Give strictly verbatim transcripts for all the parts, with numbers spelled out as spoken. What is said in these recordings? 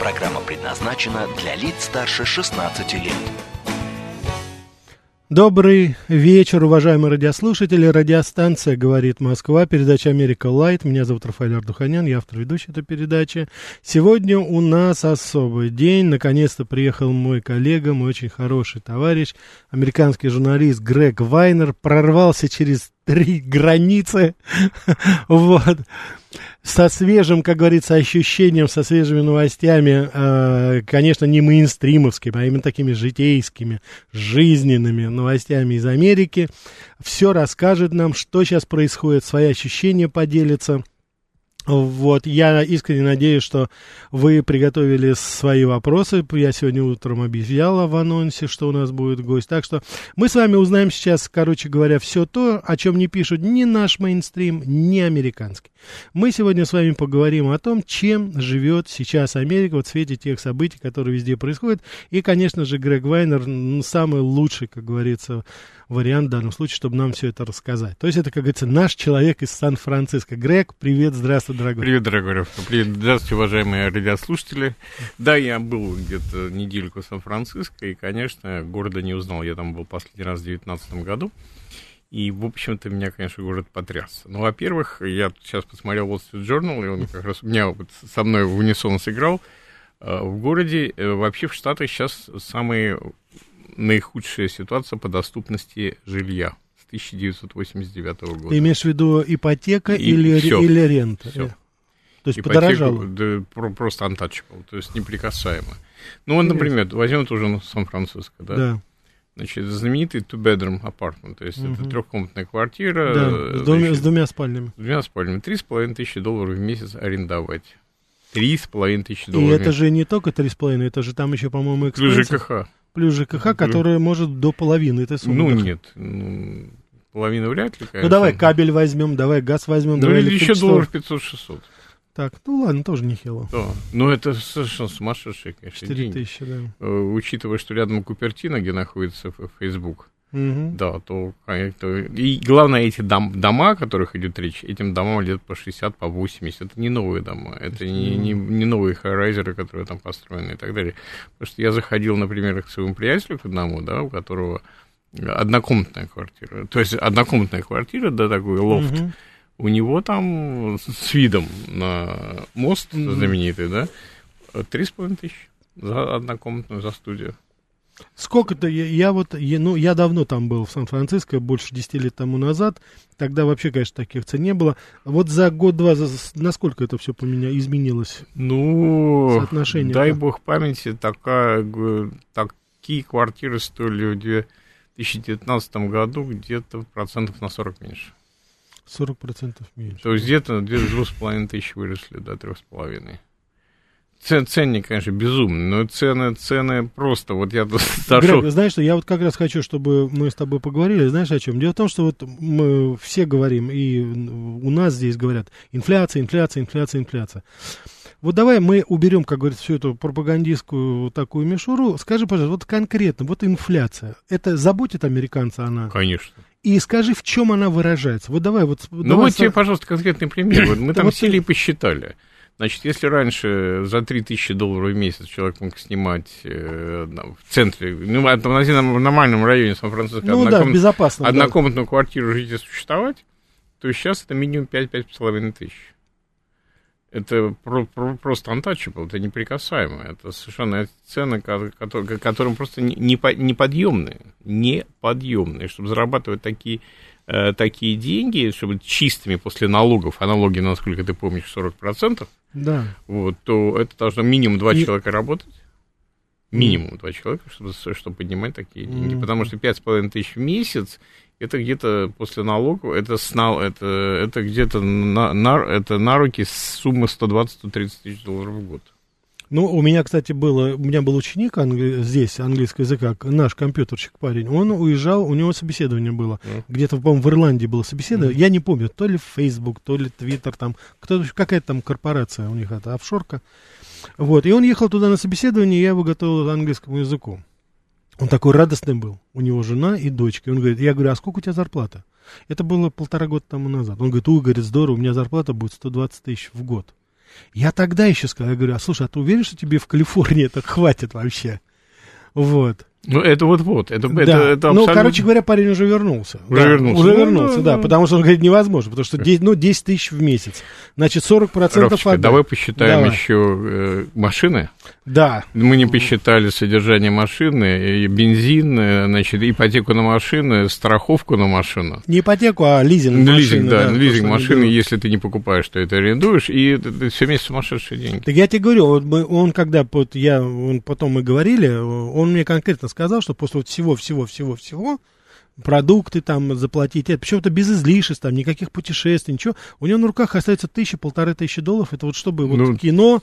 Программа предназначена для лиц старше шестнадцати лет. Добрый вечер, уважаемые радиослушатели. Радиостанция «Говорит Москва», передача «Америка Лайт». Меня зовут Рафаэль Ардуханян, я автор и ведущий этой передачи. Сегодня у нас особый день. Наконец-то приехал мой коллега, мой очень хороший товарищ, американский журналист Грэг Вайнер. Прорвался через три границы, вот, со свежим, как говорится, ощущением, со свежими новостями, э, конечно, не мейнстримовскими, а именно такими житейскими, жизненными новостями из Америки. Все расскажет нам, что сейчас происходит, свои ощущения поделится. Вот, я искренне надеюсь, что вы приготовили свои вопросы. Я сегодня утром объявляла в анонсе, что у нас будет гость. Так что мы с вами узнаем сейчас, короче говоря, все то, о чем не пишут ни наш мейнстрим, ни американский. Мы сегодня с вами поговорим о том, чем живет сейчас Америка вот в свете тех событий, которые везде происходят. И, конечно же, Грэг Вайнер, ну, самый лучший, как говорится, вариант в данном случае, чтобы нам все это рассказать. То есть это, как говорится, наш человек из Сан-Франциско. Грэг, привет, здравствуй. Дорогой. Привет, дорогой Рафа. Привет, здравствуйте, уважаемые радиослушатели. Да, я был где-то недельку в Сан-Франциско, и, конечно, города не узнал. Я там был последний раз в две тысячи девятнадцатом году, и, в общем-то, меня, конечно, город потряс. Ну, во-первых, я сейчас посмотрел Wall Street Journal, и он как раз у меня вот со мной в унисон сыграл. В городе, вообще в Штатах сейчас самая наихудшая ситуация по доступности жилья. тысяча девятьсот восемьдесят девятого года. Ты имеешь в виду ипотека и или, все, или рента? Все. То есть ипотеку, подорожало? Да, просто untouchable, то есть неприкасаемо. Ну, вот, например, возьмем тоже Сан-Франциско, да? Да. Значит, знаменитый two-bedroom apartment, то есть угу. это трехкомнатная квартира. Да, с, двумя, значит, с двумя спальнями. С двумя спальнями. Три с половиной тысячи долларов в месяц арендовать. Три с половиной тысячи долларов. И это же не только три с половиной, это же там еще, по-моему, экспенсив. Плюс ЖКХ. Плюс ЖКХ, которая может до половины этой суммы. Ну, нет, ну... Половину вряд ли, конечно. Ну, давай кабель возьмем, давай газ возьмем. Ну, или еще долларов пятьсот-шестьсот. Так, ну ладно, тоже нехило. Да. Ну, это совершенно сумасшедшие, конечно, деньги. четыре тысячи, да. Учитывая, что рядом Купертино, где находится Facebook, угу. да, то... И главное, эти дом, дома, о которых идет речь, этим домам лет по шестьдесят, по восемьдесят. Это не новые дома, это не, не, не новые хайрайзеры, которые там построены и так далее. Потому что я заходил, например, к своему приятелю, к одному, да, у которого... Однокомнатная квартира. То есть однокомнатная квартира, да, такой лофт. Uh-huh. У него там с видом на мост uh-huh. знаменитый, да, три с половиной тысячи за однокомнатную, за студию. Сколько-то, я, я вот, я, ну, я давно там был в Сан-Франциско, больше десяти лет тому назад, тогда вообще, конечно, таких цен не было. Вот за год-два, за, насколько это все поменя, изменилось? Ну, соотношение, дай да? бог памяти, такая, такие квартиры стоили где... В две тысячи девятнадцатом году где-то процентов на сорок меньше. сорок процентов меньше. То есть где-то две тысячи пятьсот выросли до трех с половиной. Ценник, конечно, безумный, но цены, цены просто, вот я дошел... Грэг, знаешь, что я вот как раз хочу, чтобы мы с тобой поговорили, знаешь, о чем? Дело в том, что вот мы все говорим, и у нас здесь говорят, инфляция, инфляция, инфляция, инфляция. Вот давай мы уберем, как говорится, всю эту пропагандистскую такую мишуру. Скажи, пожалуйста, вот конкретно, вот инфляция, это заботит американца она? Конечно. И скажи, в чем она выражается? Вот давай вот... Ну давай вот стар... тебе, пожалуйста, конкретный пример. Мы там сели и посчитали. Значит, если раньше за три тысячи долларов в месяц человек мог снимать э, в центре, ну, в нормальном районе Сан-Франциско, ну, однокомнат... да, безопасно, однокомнатную да. квартиру жить и существовать, то сейчас это минимум пять-пять с половиной тысяч. Это про- про- просто untouchable, это неприкасаемо. Это совершенно цены, которые, которым просто неподъемные. Неподъемные. Чтобы зарабатывать такие... такие деньги, чтобы чистыми после налогов, а налоги, насколько ты помнишь, сорок процентов, да. вот, то это должно минимум два И... человека работать, минимум два человека, чтобы, чтобы поднимать такие деньги, mm-hmm. потому что пять с половиной тысяч в месяц, это где-то после налогов, это, это, это где-то на, на, это на руки сумма сто двадцать-сто тридцать тысяч долларов в год. Ну, у меня, кстати, было, у меня был ученик англи- здесь, английского языка, наш компьютерщик парень, он уезжал, у него собеседование было, mm. где-то, по-моему, в Ирландии было собеседование, mm. я не помню, то ли Facebook, то ли Twitter, там, кто-то, какая-то там корпорация у них, это офшорка, вот, и он ехал туда на собеседование, и я его готовил к английскому языку. Он такой радостный был, у него жена и дочка, и он говорит, я говорю, а сколько у тебя зарплата? Это было полтора года тому назад. Он говорит, у, говорит, здорово, у меня зарплата будет сто двадцать тысяч в год. Я тогда еще сказал, я говорю, а слушай, а ты уверен, что тебе в Калифорнии это хватит вообще? Вот. Ну, это вот-вот. Это, да. это, это абсолютно... Ну, короче говоря, парень уже вернулся. Уже да, вернулся. Уже ну, вернулся, ну, да, ну, потому что он говорит, невозможно, потому что десять, ну, десять тысяч в месяц. Значит, сорок процентов... Рафочка, от... давай посчитаем давай. еще э, машины. Да. Мы не посчитали содержание машины, и бензин, значит, ипотеку на машины, страховку на машину. Не ипотеку, а лизинг машины. Лизинг, да, да лизинг машины, если ты не покупаешь, то это арендуешь, и это, это все вместе сумасшедшие деньги. Так я тебе говорю, вот мы, он когда, вот я, он, потом мы говорили, он мне конкретно сказал, что после вот всего-всего-всего-всего продукты там заплатить, это причем-то без излишеств, там, никаких путешествий, ничего. У него на руках остается тысяча, полторы тысячи долларов, это вот чтобы вот ну, кино,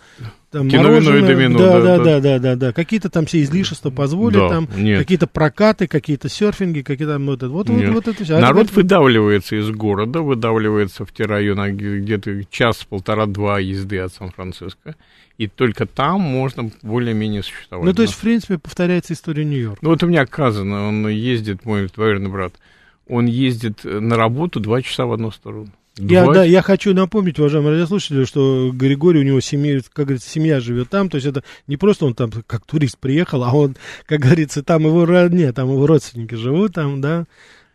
там, кино, мороженое, вино и домино, да, да, да, да, да, да, да, какие-то там все излишества позволят, да, там, нет. какие-то прокаты, какие-то серфинги, какие-то там, вот, вот, вот, вот это все. Народ говорит, выдавливается из города, выдавливается в те районы, где-то час-полтора-два езды от Сан-Франциско. И только там можно более-менее существовать. Ну, то есть, в принципе, повторяется история Нью-Йорка. Ну, вот у меня Казан, он ездит, мой двоюродный брат, он ездит на работу два часа в одну сторону. Я, да, я хочу напомнить, уважаемые радиослушатели, что Григорий, у него семья, как говорится, семья живет там, то есть это не просто он там как турист приехал, а он, как говорится, там его родня, там его родственники живут там, да.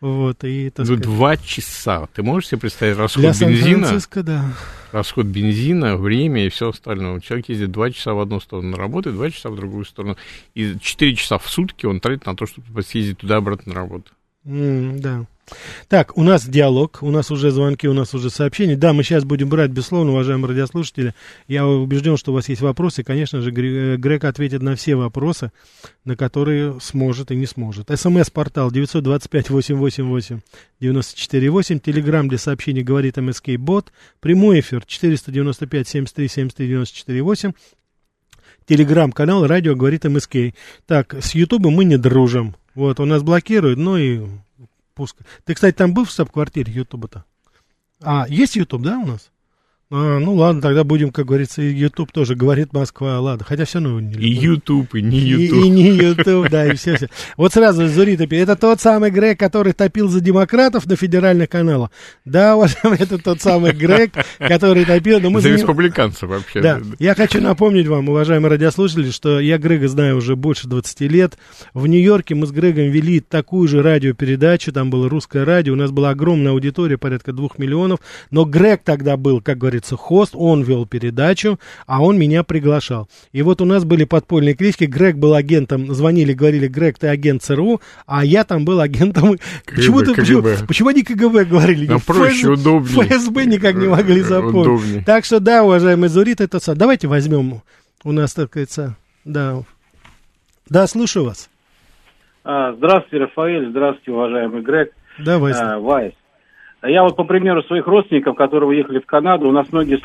Вот, и, так сказать... Два часа. Ты можешь себе представить расход для бензина? Да. Расход бензина, время и все остальное. Человек ездит два часа в одну сторону на работу, два часа в другую сторону. И четыре часа в сутки он тратит на то, чтобы съездить туда-обратно на работу. Mm, да. Так, у нас диалог, у нас уже звонки, у нас уже сообщения. Да, мы сейчас будем брать, безусловно, уважаемые радиослушатели. Я убежден, что у вас есть вопросы. Конечно же, Грег ответит на все вопросы, на которые сможет и не сможет. СМС-портал девять два пять восемь восемь восемь девять четыре восемь. Телеграм для сообщений говорит МСК-бот. Прямой эфир четыре девять пять семь три семь три девять четыре восемь. Телеграм-канал радио говорит МСК. Так, с Ютубом мы не дружим. Вот, он нас блокирует, ну и... Пуска. Ты, кстати, там был в штаб-квартире Ютуба-то? А, есть Ютуб, да, у нас? А, ну, ладно, тогда будем, как говорится, Ютуб тоже, говорит Москва, ладно. Хотя все равно... Ну, и Ютуб, и не Ютуб. И, и не Ютуб, да, и все-все. Вот сразу Зурита пишет. Это тот самый Грег, который топил за демократов на федеральных каналах. Да, вот это тот самый Грег, который топил... За республиканцев вообще. Да, я хочу напомнить вам, уважаемые радиослушатели, что я Грега знаю уже больше двадцати лет. В Нью-Йорке мы с Грегом вели такую же радиопередачу, там было русское радио, у нас была огромная аудитория, порядка двух миллионов, но Грег тогда был, как говорится, хост, он вел передачу, а он меня приглашал. И вот у нас были подпольные клички, Грег был агентом, звонили, говорили, Грег, ты агент ЦРУ, а я там был агентом... КГБ, почему, КГБ. Почему, почему они КГБ говорили? Да проще, ФС... удобнее. ФСБ никак не могли запомнить. Удобнее. Так что, да, уважаемый Зурит, это... Давайте возьмем у нас, так говорится... Да, да, слушаю вас. А, здравствуйте, Рафаэль, здравствуйте, уважаемый Грег. Да, Вайс. А, Вайс. Я вот по примеру своих родственников, которые уехали в Канаду, у нас многие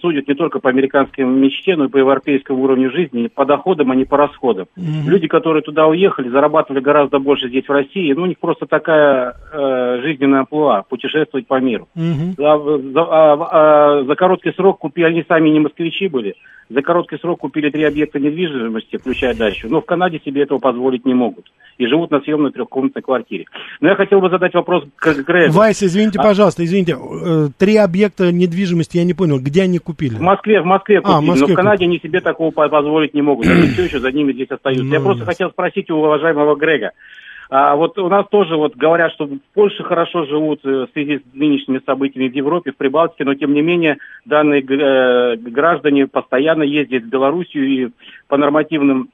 судят не только по американской мечте, но и по европейскому уровню жизни, по доходам, а не по расходам. Mm-hmm. Люди, которые туда уехали, зарабатывали гораздо больше здесь, в России, ну, у них просто такая э, жизненная амплуа, путешествовать по миру. Mm-hmm. За, за, а, а, за короткий срок купили, они сами не москвичи были, за короткий срок купили три объекта недвижимости, включая дачу, но в Канаде себе этого позволить не могут и живут на съемной трехкомнатной квартире. Но я хотел бы задать вопрос к Грегу. Извините, пожалуйста, извините, три объекта недвижимости, я не понял, где они купили? В Москве, в Москве купили, а, в Москве но в Канаде купили. Они себе такого позволить не могут, они все еще за ними здесь остаются. Ну, я просто yes. хотел спросить у уважаемого Грега, а вот у нас тоже вот говорят, что в Польше хорошо живут в связи с нынешними событиями в Европе, в Прибалтике, но тем не менее данные граждане постоянно ездят в Белоруссию и по нормативным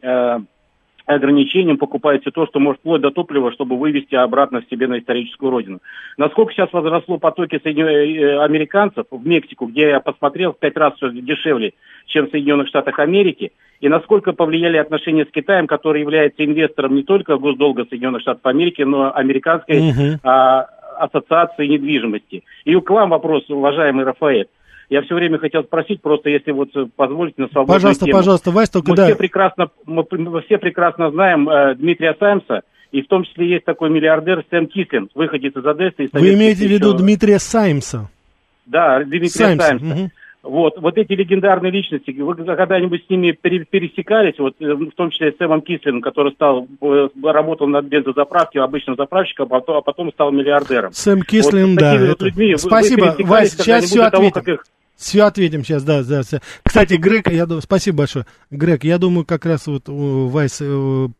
ограничением покупаете то, что может вплоть до топлива, чтобы вывести обратно в себе на историческую родину. Насколько сейчас возросло потоки соединенных американцев в Мексику, где я посмотрел в пять раз все дешевле, чем в Соединенных Штатах Америки, и насколько повлияли отношения с Китаем, который является инвестором не только госдолга Соединенных Штатов Америки, но американской mm-hmm. а, ассоциации недвижимости. И к вам вопрос, уважаемый Рафаэль. Я все время хотел спросить, просто если вот позволите на свободную пожалуйста, тему. Пожалуйста, Вась, только мы да. Все прекрасно, мы, мы все прекрасно знаем э, Дмитрия Саймса, и в том числе есть такой миллиардер Сэм Кислин, выходец из Одессы. Из Вы имеете в виду Дмитрия Саймса? Да, Дмитрия Саймса. Саймса. Угу. Вот, вот эти легендарные личности, вы когда-нибудь с ними пересекались, вот, в том числе с Сэмом Кислиным, который стал, работал на бензозаправке, обычным заправщиком, а потом стал миллиардером. Сэм Кислин, вот, да. Вот людьми, спасибо, вы Вась, сейчас все ответим. Того, их... Все ответим сейчас, да, да. Все. Кстати, Грэг, я думаю, спасибо большое. Грэг, я думаю, как раз вот Вайс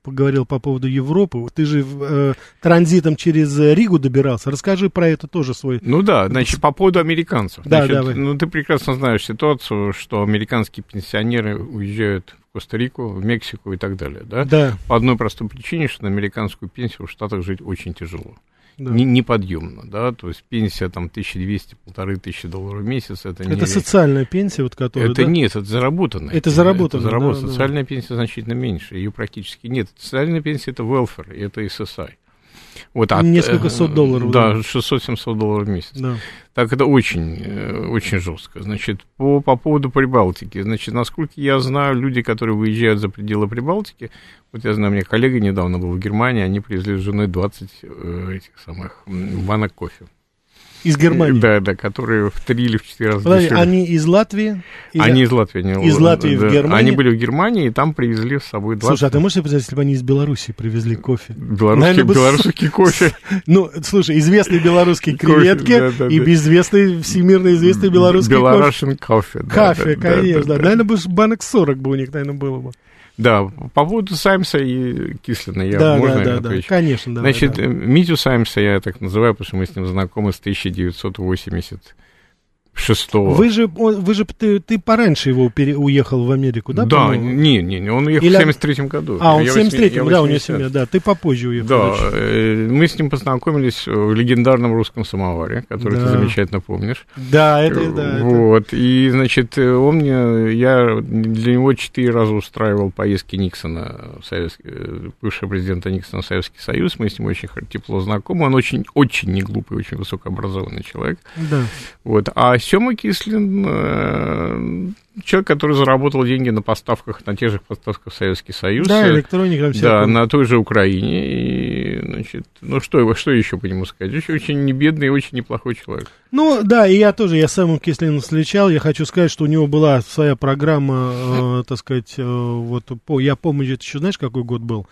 поговорил по поводу Европы. Ты же э, транзитом через Ригу добирался. Расскажи про это тоже свой... Ну да, значит, по поводу американцев. Да, значит, давай. Ну, ты прекрасно знаешь ситуацию, что американские пенсионеры уезжают в Коста-Рику, в Мексику и так далее, да? Да. По одной простой причине, что на американскую пенсию в Штатах жить очень тяжело. Да. Неподъемно, да, то есть пенсия там тысяча двести - полторы тысячи долларов в месяц. Это, это не... социальная пенсия, вот которая, это да? Нет, это заработанная. Это заработанная, это заработанная. Да, социальная да. пенсия значительно меньше, ее практически нет. Социальная пенсия — это welfare, это эс эс ай. Вот от, несколько сот долларов. Да, да. шестьсот - семьсот долларов в месяц. Да. Так это очень, очень жестко. Значит, по, по поводу Прибалтики. Значит, насколько я знаю, люди, которые выезжают за пределы Прибалтики, вот я знаю, у меня коллега недавно был в Германии, они привезли с женой двадцать этих самых банок кофе. Из Германии? Да, да, которые в три или в четыре раза Подожди, дешевле. Они из Латвии? Или... Они из Латвии. Не... Из Латвии да. в Германию? Они были в Германии, и там привезли с собой двадцать. Слушай, а ты можешь себе представить, если бы они из Белоруссии привезли кофе? Белорусский, бы... белорусский кофе. Ну, слушай, известные белорусские креветки кофе, да, да, и да. известные, всемирно известные белорусские кофе. Белорашен кофе. Да, кофе, да, конечно. Да, да, да. Наверное, бы банок сорок бы у них, наверное, было бы. Да, по поводу Саймса и Кислина я да, можно да, да, отвечу? Да, конечно, давай, Значит, да. Митю Саймса я так называю, потому что мы с ним знакомы с тысяча девятьсот восемьдесят шестого. Вы же, он, вы же ты, ты пораньше его пере, уехал в Америку, да? Да, не, не, не, он уехал Или... в семьдесят третьем году. А, он я в семьдесят третьем, да, у него семья, да, ты попозже уехал. Да, э, мы с ним познакомились в легендарном русском самоваре, который да. ты замечательно помнишь. Да, это, да. Вот, это... и, значит, он мне, я для него четыре раза устраивал поездки Никсона, советский, бывшего президента Никсона в Советский Союз, мы с ним очень тепло знакомы, он очень, очень неглупый, очень высокообразованный человек. Да. Вот, а Сёма Кислин, человек, который заработал деньги на поставках, на тех же поставках в Советский Союз. Да, электроника. Да, на той же Украине. И, значит, ну, что, что еще по нему сказать? Очень, очень небедный и очень неплохой человек. Ну, да, и я тоже, я с Сэмом Кислиным встречал. Я хочу сказать, что у него была своя программа, э, так сказать, э, вот, по, я помню, это еще знаешь, какой год был?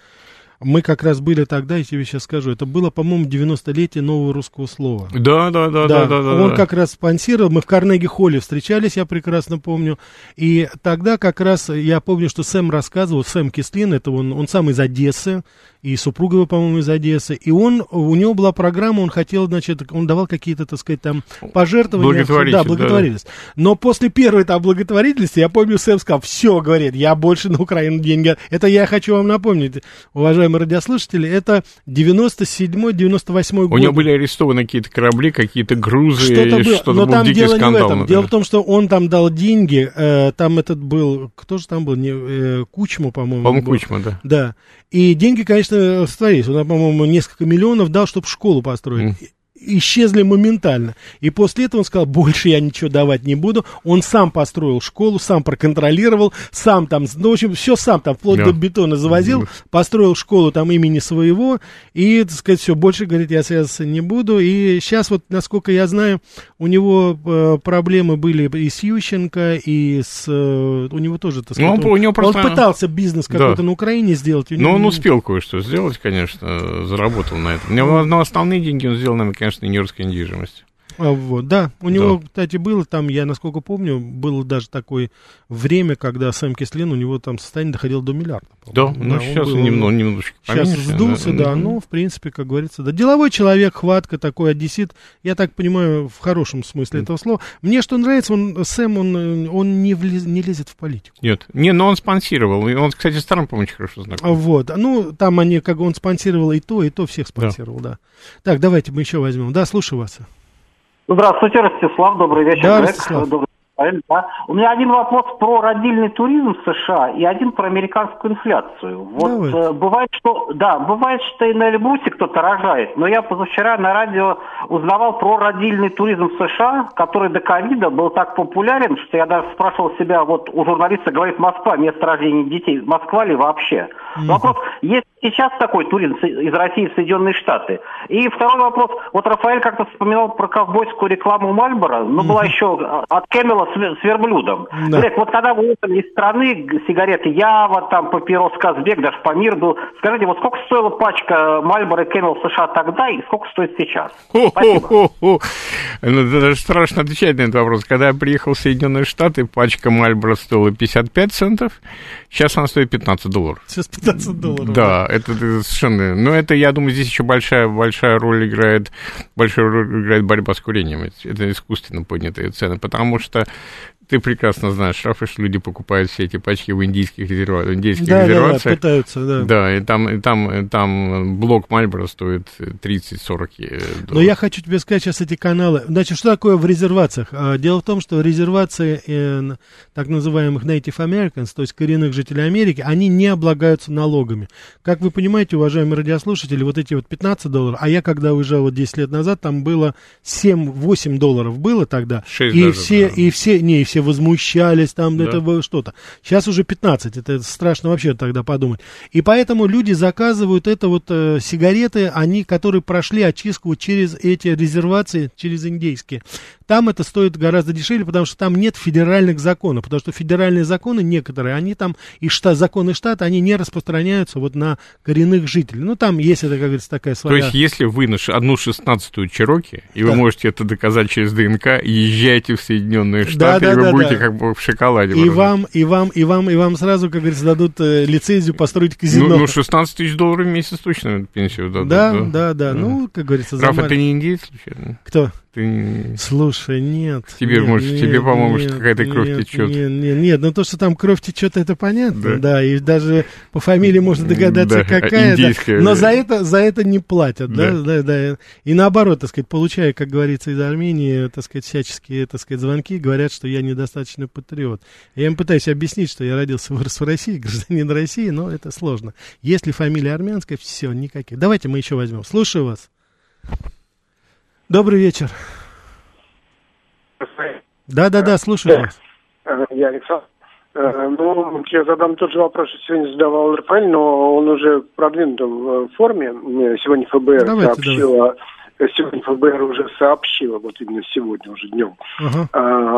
Мы как раз были тогда, я тебе сейчас скажу, это было, по-моему, девяностолетие нового русского слова. Да, да, да, да, да. да он да. как раз спонсировал, мы в Карнеги-холле встречались, я прекрасно помню, и тогда как раз, я помню, что Сэм рассказывал, Сэм Кислин, это он, он сам из Одессы, и супруга его, по-моему, из Одессы, и он, у него была программа, он хотел, значит, он давал какие-то, так сказать, там, пожертвования. Да, благотворительность. Да, да. Но после первой там благотворительности, я помню, Сэм сказал, все, говорит, я больше на Украину деньги, это я хочу вам напомнить, уважаемые радиослушатели, это девяносто седьмой - девяносто восьмой год. У него были арестованы какие-то корабли, какие-то грузы, что-то, было. что-то Но был там дикий дело скандал. Не в этом. Дело в том, что он там дал деньги, э, там этот был, кто же там был, не, э, Кучма, по-моему. По-моему, был. Кучма, да. Да. И деньги, конечно, створились. Он, по-моему, несколько миллионов дал, чтобы школу построить. Mm. Исчезли моментально. И после этого он сказал, больше я ничего давать не буду. Он сам построил школу, сам проконтролировал, сам там, ну, в общем, все сам там, вплоть yeah. до бетона завозил, построил школу там имени своего, и, так сказать, все, больше, говорит, я связываться не буду. И сейчас вот, насколько я знаю, у него проблемы были и с Ющенко, и с... У него тоже, так сказать, ну, он, он, просто... он пытался бизнес какой-то да. на Украине сделать. Но он успел кое-что сделать, конечно, заработал на этом. Но основные деньги он сделал, наверное, конечно, нью-йоркской недвижимости. А, вот, да, у да. него, кстати, было там, я насколько помню, было даже такое время, когда Сэм Кислин, у него там состояние доходило до миллиарда. Да, да, ну сейчас он был, немного, немножечко поменьше. Сейчас сдулся, да, да, ну, в принципе, как говорится, да. Деловой человек, хватка, такой одессит, я так понимаю, в хорошем смысле mm. этого слова. Мне что нравится, он, Сэм, он, он не, влез, не лезет в политику. Нет, не, но он спонсировал, и он, кстати, с Трампом очень хорошо знаком. Вот, ну, там они, как он спонсировал и то, и то, всех спонсировал, да. да. Так, давайте мы еще возьмем, да, слушаю вас. Здравствуйте, Ростислав, добрый вечер. Да, Ростислав. Добрый... Правильно, да? У меня один вопрос про родильный туризм в США и один про американскую инфляцию. Вот э, бывает, что да, бывает, что и на Эльбрусе кто-то рожает, но я позавчера на радио узнавал про родильный туризм в США, который до ковида был так популярен, что я даже спрашивал себя, вот у журналиста говорит Москва, место рождения детей, Москва ли вообще? Mm-hmm. Вопрос, есть сейчас такой туризм из России в Соединенные Штаты? И второй вопрос, вот Рафаэль как-то вспоминал про ковбойскую рекламу Marlboro, но mm-hmm. была еще от Кэмела с верблюдом. Да. Грэг, вот когда вы уехали из страны, сигареты Ява, там папирос Казбек, даже Памир был, скажите, вот сколько стоила пачка Marlboro и Camel в США тогда и сколько стоит сейчас? Спасибо. Даже страшно отвечать на этот вопрос. Когда я приехал в Соединенные Штаты, пачка Marlboro стоила пятьдесят пять центов, сейчас она стоит пятнадцать долларов. Сейчас пятнадцать долларов. Да, это, это совершенно... Но это, я думаю, здесь еще большая, большая роль играет, большую роль играет борьба с курением. Это искусственно поднятые цены, потому что ты прекрасно знаешь, Рафа, что люди покупают все эти пачки в индийских, резерва... индийских да, резервациях. Да, да, пытаются, да. Да, и там, и там, и там блок Marlboro стоит тридцать-сорок долларов. Но я хочу тебе сказать сейчас эти каналы. Значит, что такое в резервациях? Дело в том, что резервации э, так называемых Native Americans, то есть коренных жителей Америки, они не облагаются налогами. Как вы понимаете, уважаемые радиослушатели, вот эти вот пятнадцать долларов, а я когда уезжал вот десять лет назад, там было семь-восемь долларов было тогда. шесть и даже, все, да. И все, не, и все возмущались, там, да. Это что-то. Сейчас уже пятнадцать, это страшно вообще тогда подумать. И поэтому люди заказывают это вот э, сигареты, они, которые прошли очистку через эти резервации, через индейские. Там это стоит гораздо дешевле, потому что там нет федеральных законов, потому что федеральные законы некоторые, они там, и штат, законы штата, они не распространяются вот на коренных жителей. Ну, там есть это, как говорится, такая своя... То есть, если вы на одну шестнадцатую чероки, и да. вы можете это доказать через ДНК, езжайте в Соединенные Штаты, да, да, и вы да, будете да. как бы в шоколаде. И вам, и вам, и вам, и вам сразу, как говорится, дадут лицензию построить казино. Ну, ну шестнадцать тысяч долларов в месяц точно пенсию дадут. Да, да, да, да. Ну, как говорится... Раф, замар... ты не индеец, случайно? Кто? Ты... Слушай, нет. Тебе, нет, может, нет, тебе, по-моему, нет, что какая-то кровь нет, течет. Нет, нет, нет, но то, что там кровь течет, это понятно, да, да и даже по фамилии можно догадаться, да, какая, индийская, да, но за это, за это не платят, да. Да, да, да, и наоборот, так сказать, получая, как говорится, из Армении, так сказать, всяческие, так сказать, звонки, говорят, что я недостаточно патриот. Я им пытаюсь объяснить, что я родился в России, гражданин России, но это сложно. Если фамилия армянская, все, никаких. Давайте мы еще возьмем. Слушаю вас. Добрый вечер. Да-да-да, слушаю вас. Я Александр. Ну, я задам тот же вопрос, что сегодня задавал Рафаэль, но он уже в продвинутом форме. Сегодня ФБР давайте, сообщила, давайте. Сегодня ФБР уже сообщила, вот именно сегодня уже днем, ага.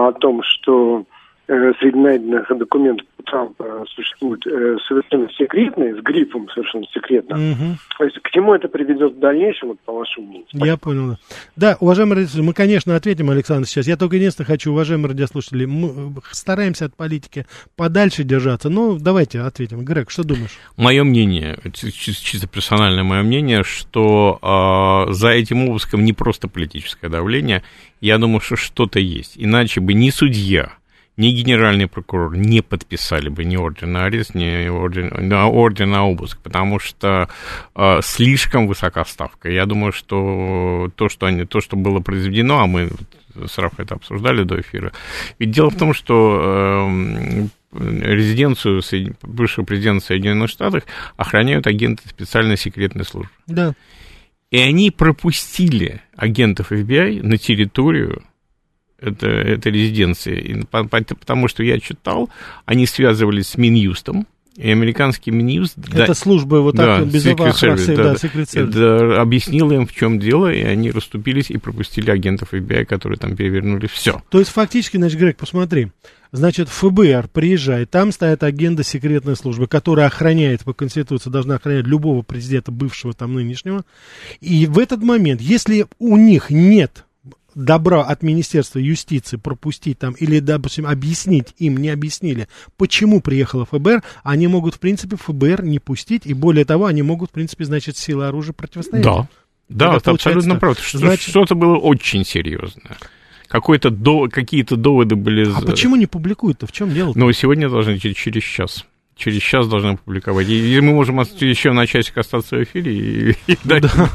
о том, что среди найденных документов Трампа существуют совершенно секретные, с грифом совершенно секретно. Угу. То есть к чему это приведет в дальнейшем, вот, по вашему мнению? Я понял. Да, уважаемые радиослушатели, мы, конечно, ответим, Александр, сейчас. Я только единственное хочу, уважаемые радиослушатели, мы стараемся от политики подальше держаться. Ну, давайте ответим. Грэг, что думаешь? Мое мнение, чисто персональное мое мнение, что э, за этим обыском не просто политическое давление. Я думаю, что что-то есть. Иначе бы не судья, ни генеральный прокурор не подписали бы ни ордер на арест, ни ордер, да, ордер на обыск, потому что э, слишком высока ставка. Я думаю, что то, что, они, то, что было произведено, а мы с Рафой это обсуждали до эфира, ведь дело в том, что... Э, резиденцию бывшего президента Соединенных Штатов охраняют агенты специальной секретной службы. Да. И они пропустили агентов эф би ай на территорию Это, это резиденция, и, по, по, потому что я читал, они связывались с Минюстом, и американский Минюст... Это да, служба вот так, да, безопасности, да, да, да, да, объяснила им, в чем дело, и они расступились и пропустили агентов эф би ай, которые там перевернули все. То есть, фактически, значит, Грэг, посмотри, значит, ФБР приезжает, там стоит агенда секретной службы, которая охраняет по Конституции, должна охранять любого президента, бывшего там нынешнего, и в этот момент, если у них нет... добра от Министерства юстиции пропустить там, или, допустим, объяснить им, не объяснили, почему приехало ФБР, они могут, в принципе, ФБР не пустить, и более того, они могут, в принципе, значит, силой оружия противостоять. Да, да, это абсолютно правда. Значит... Что-то было очень серьезное. Какой-то до... Какие-то доводы были... А почему не публикуют-то? В чем дело-то? Ну, сегодня должны через час. через час должны опубликовать. И мы можем еще на часик остаться в эфире и дождаться.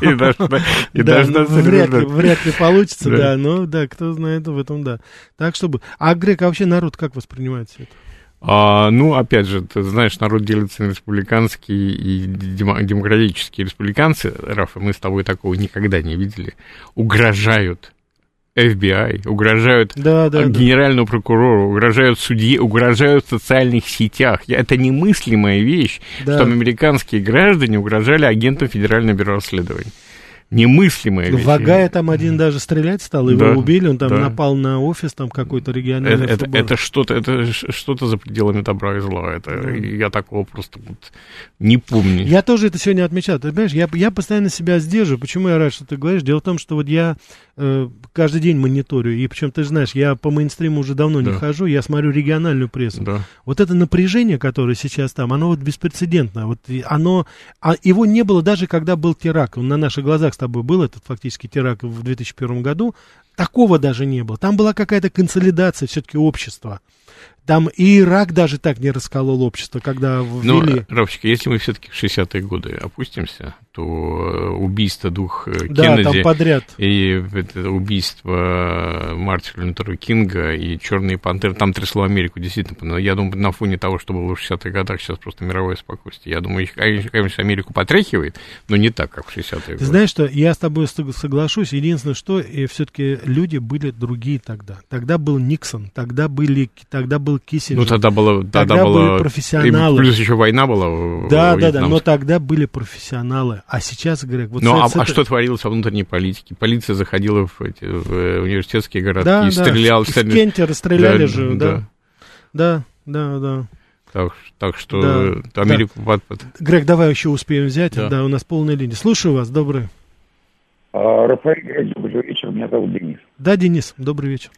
Вряд ли получится, да, но да, кто знает в этом, да. Так чтобы. А Грэг, а вообще народ как воспринимает все это? А, ну, опять же, ты знаешь, народ делится на республиканские и дем- демократические. Республиканцы, Рафа, мы с тобой такого никогда не видели, угрожают эф би ай, угрожают да, да, генеральному да. прокурору, угрожают судье, угрожают в социальных сетях. Это немыслимая вещь, да. что американские граждане угрожали агентам Федерального бюро расследований. Немыслимая вещь. Вагая там один mm. даже стрелять стал, его да, убили, он там да. напал на офис там какой-то региональный. Это, это, это, что-то, это что-то за пределами добра и зла. Это, mm. Я такого просто вот не помню. Я тоже это сегодня отмечал. Ты понимаешь, я, я постоянно себя сдерживаю. Почему я рад, что ты говоришь? Дело в том, что вот я э, каждый день мониторю. И причем, ты же знаешь, я по мейнстриму уже давно да. не хожу, я смотрю региональную прессу. Да. Вот это напряжение, которое сейчас там, оно вот беспрецедентное. Вот оно, а его не было даже, когда был теракт. Он на наших глазах с тобой был этот фактически теракт в две тысячи первом году, такого даже не было. Там была какая-то консолидация все-таки общества. Там и Ирак даже так не расколол общество, когда ввели... Ну, Равчик, если мы все-таки в шестидесятые годы опустимся, то убийство двух да, Кеннеди... подряд. И это убийство Мартина Лютера Кинга и «Черные пантеры», там трясло Америку, действительно. Я думаю, на фоне того, что было в шестидесятых годах, сейчас просто мировое спокойствие. Я думаю, конечно, Америку потряхивает, но не так, как в шестидесятые годы. Ты знаешь, что я с тобой соглашусь. Единственное, что все-таки люди были другие тогда. Тогда был Никсон, тогда были... Тогда был Киссинджер. Ну, тогда, было, тогда, тогда было, были профессионалы. Плюс еще война была. Да, да, да, но тогда были профессионалы. А сейчас, Грэг... Вот ну, а, это... а что творилось во внутренней политике? Полиция заходила в, эти, в университетские городки, да, и да. стреляла. В Кенте расстреляли да, же, да. Да, да, да. да. Так, так что да, Америку... Да. Грэг, давай еще успеем взять. Да. да, у нас полная линия. Слушаю вас, добрый. Рафаэль Григорьевич, добрый вечер, меня зовут Денис. Да, Денис, добрый вечер.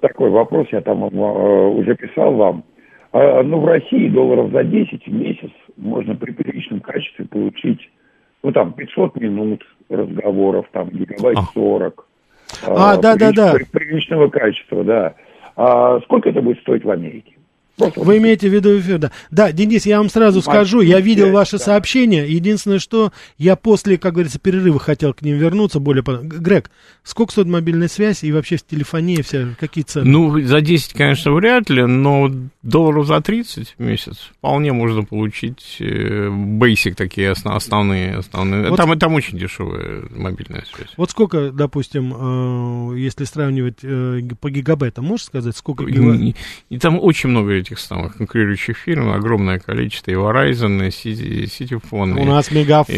Такой вопрос, я там уже писал вам. Ну, в России долларов за десять в месяц можно при приличном качестве получить, ну, там, пятьсот минут разговоров, там, гигабайт сорок. А, да-да-да. Прилич, да, да. Приличного качества, да. А сколько это будет стоить в Америке? Вы имеете в виду эфир, да. Да, Денис, я вам сразу скажу, я видел ваши да. сообщения. Единственное, что я после, как говорится, перерыва хотел к ним вернуться более подробно. Грэг, сколько стоит мобильная связь и вообще телефония вся, какие цены? Ну, за десять, конечно, вряд ли, но долларов за тридцать в месяц вполне можно получить basic, такие основные. основные. Вот, там, там очень дешевая мобильная связь. Вот сколько, допустим, если сравнивать по гигабайтам, можешь сказать, сколько гигабайт? И, и там очень много этих самых конкурирующих фирм, огромное количество, и Verizon, и Ситифон. У и, нас Мегафон,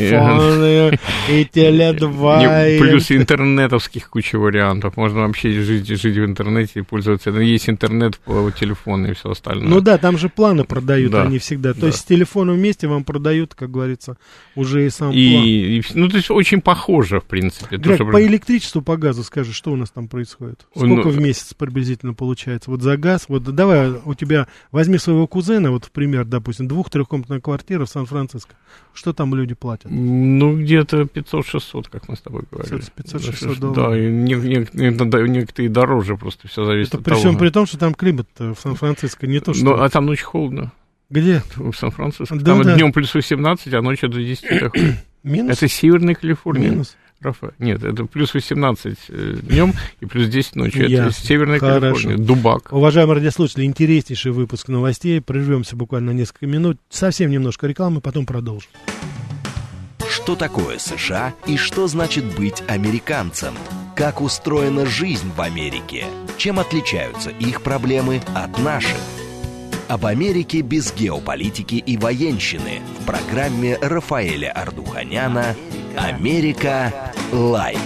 и Теле два. Плюс интернетовских куча вариантов. Можно вообще жить, жить в интернете и пользоваться. Есть интернет, телефон и все остальное. Ну да, там же планы продают, да, они всегда. То да. есть с телефоном вместе вам продают, как говорится, уже и сам и, план. И, ну, то есть очень похоже, в принципе. Грэг, то, что... по электричеству, по газу скажи, что у нас там происходит? Сколько ну, в месяц приблизительно получается? Вот за газ, вот давай у тебя... Возьми своего кузена, вот, в пример, допустим, двух-трехкомнатная квартира в Сан-Франциско. Что там люди платят? Ну, где-то пятьсот-шестьсот, как мы с тобой говорили. пятьсот-шестьсот долларов. Да, и некоторые дороже просто, все зависит от того. Причем при том, что там климат в Сан-Франциско не то, что... Ну, а там ночью холодно. Где? В Сан-Франциско. Там днем плюс восемнадцать, а ночью до десяти доходит. Минус? Это Северная Калифорния. Минус? Нет, это плюс восемнадцать днем и плюс десять ночью. Это Ясно. Северная Калифорния, Дубак. Уважаемые радиослушатели, интереснейший выпуск новостей. Прервемся буквально несколько минут. Совсем немножко рекламы, потом продолжим. Что такое США и что значит быть американцем? Как устроена жизнь в Америке? Чем отличаются их проблемы от наших? Об Америке без геополитики и военщины в программе Рафаэля Ардуханяна «Америка Лайт».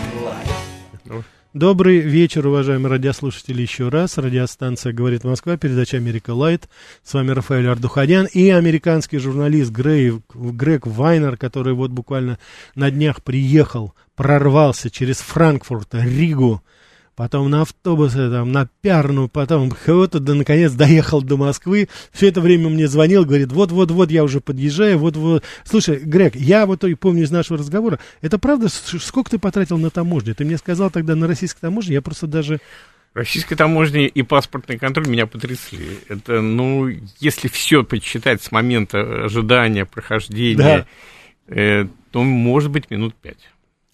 Добрый вечер, уважаемые радиослушатели, еще раз. Радиостанция «Говорит Москва», передача «Америка Лайт». С вами Рафаэль Ардуханян и американский журналист Грэг, Грэг Вайнер, который вот буквально на днях приехал, прорвался через Франкфурт, Ригу, потом на автобусы, там, на Пярну, потом кого-то, да, наконец, доехал до Москвы. Все это время мне звонил, говорит, вот-вот-вот, я уже подъезжаю, вот-вот. Слушай, Грэг, я вот и помню из нашего разговора, это правда, сколько ты потратил на таможню? Ты мне сказал тогда на российской таможне, я просто даже... Российская таможня и паспортный контроль меня потрясли. Это, ну, если все подсчитать с момента ожидания, прохождения, да. э, то, может быть, минут пять.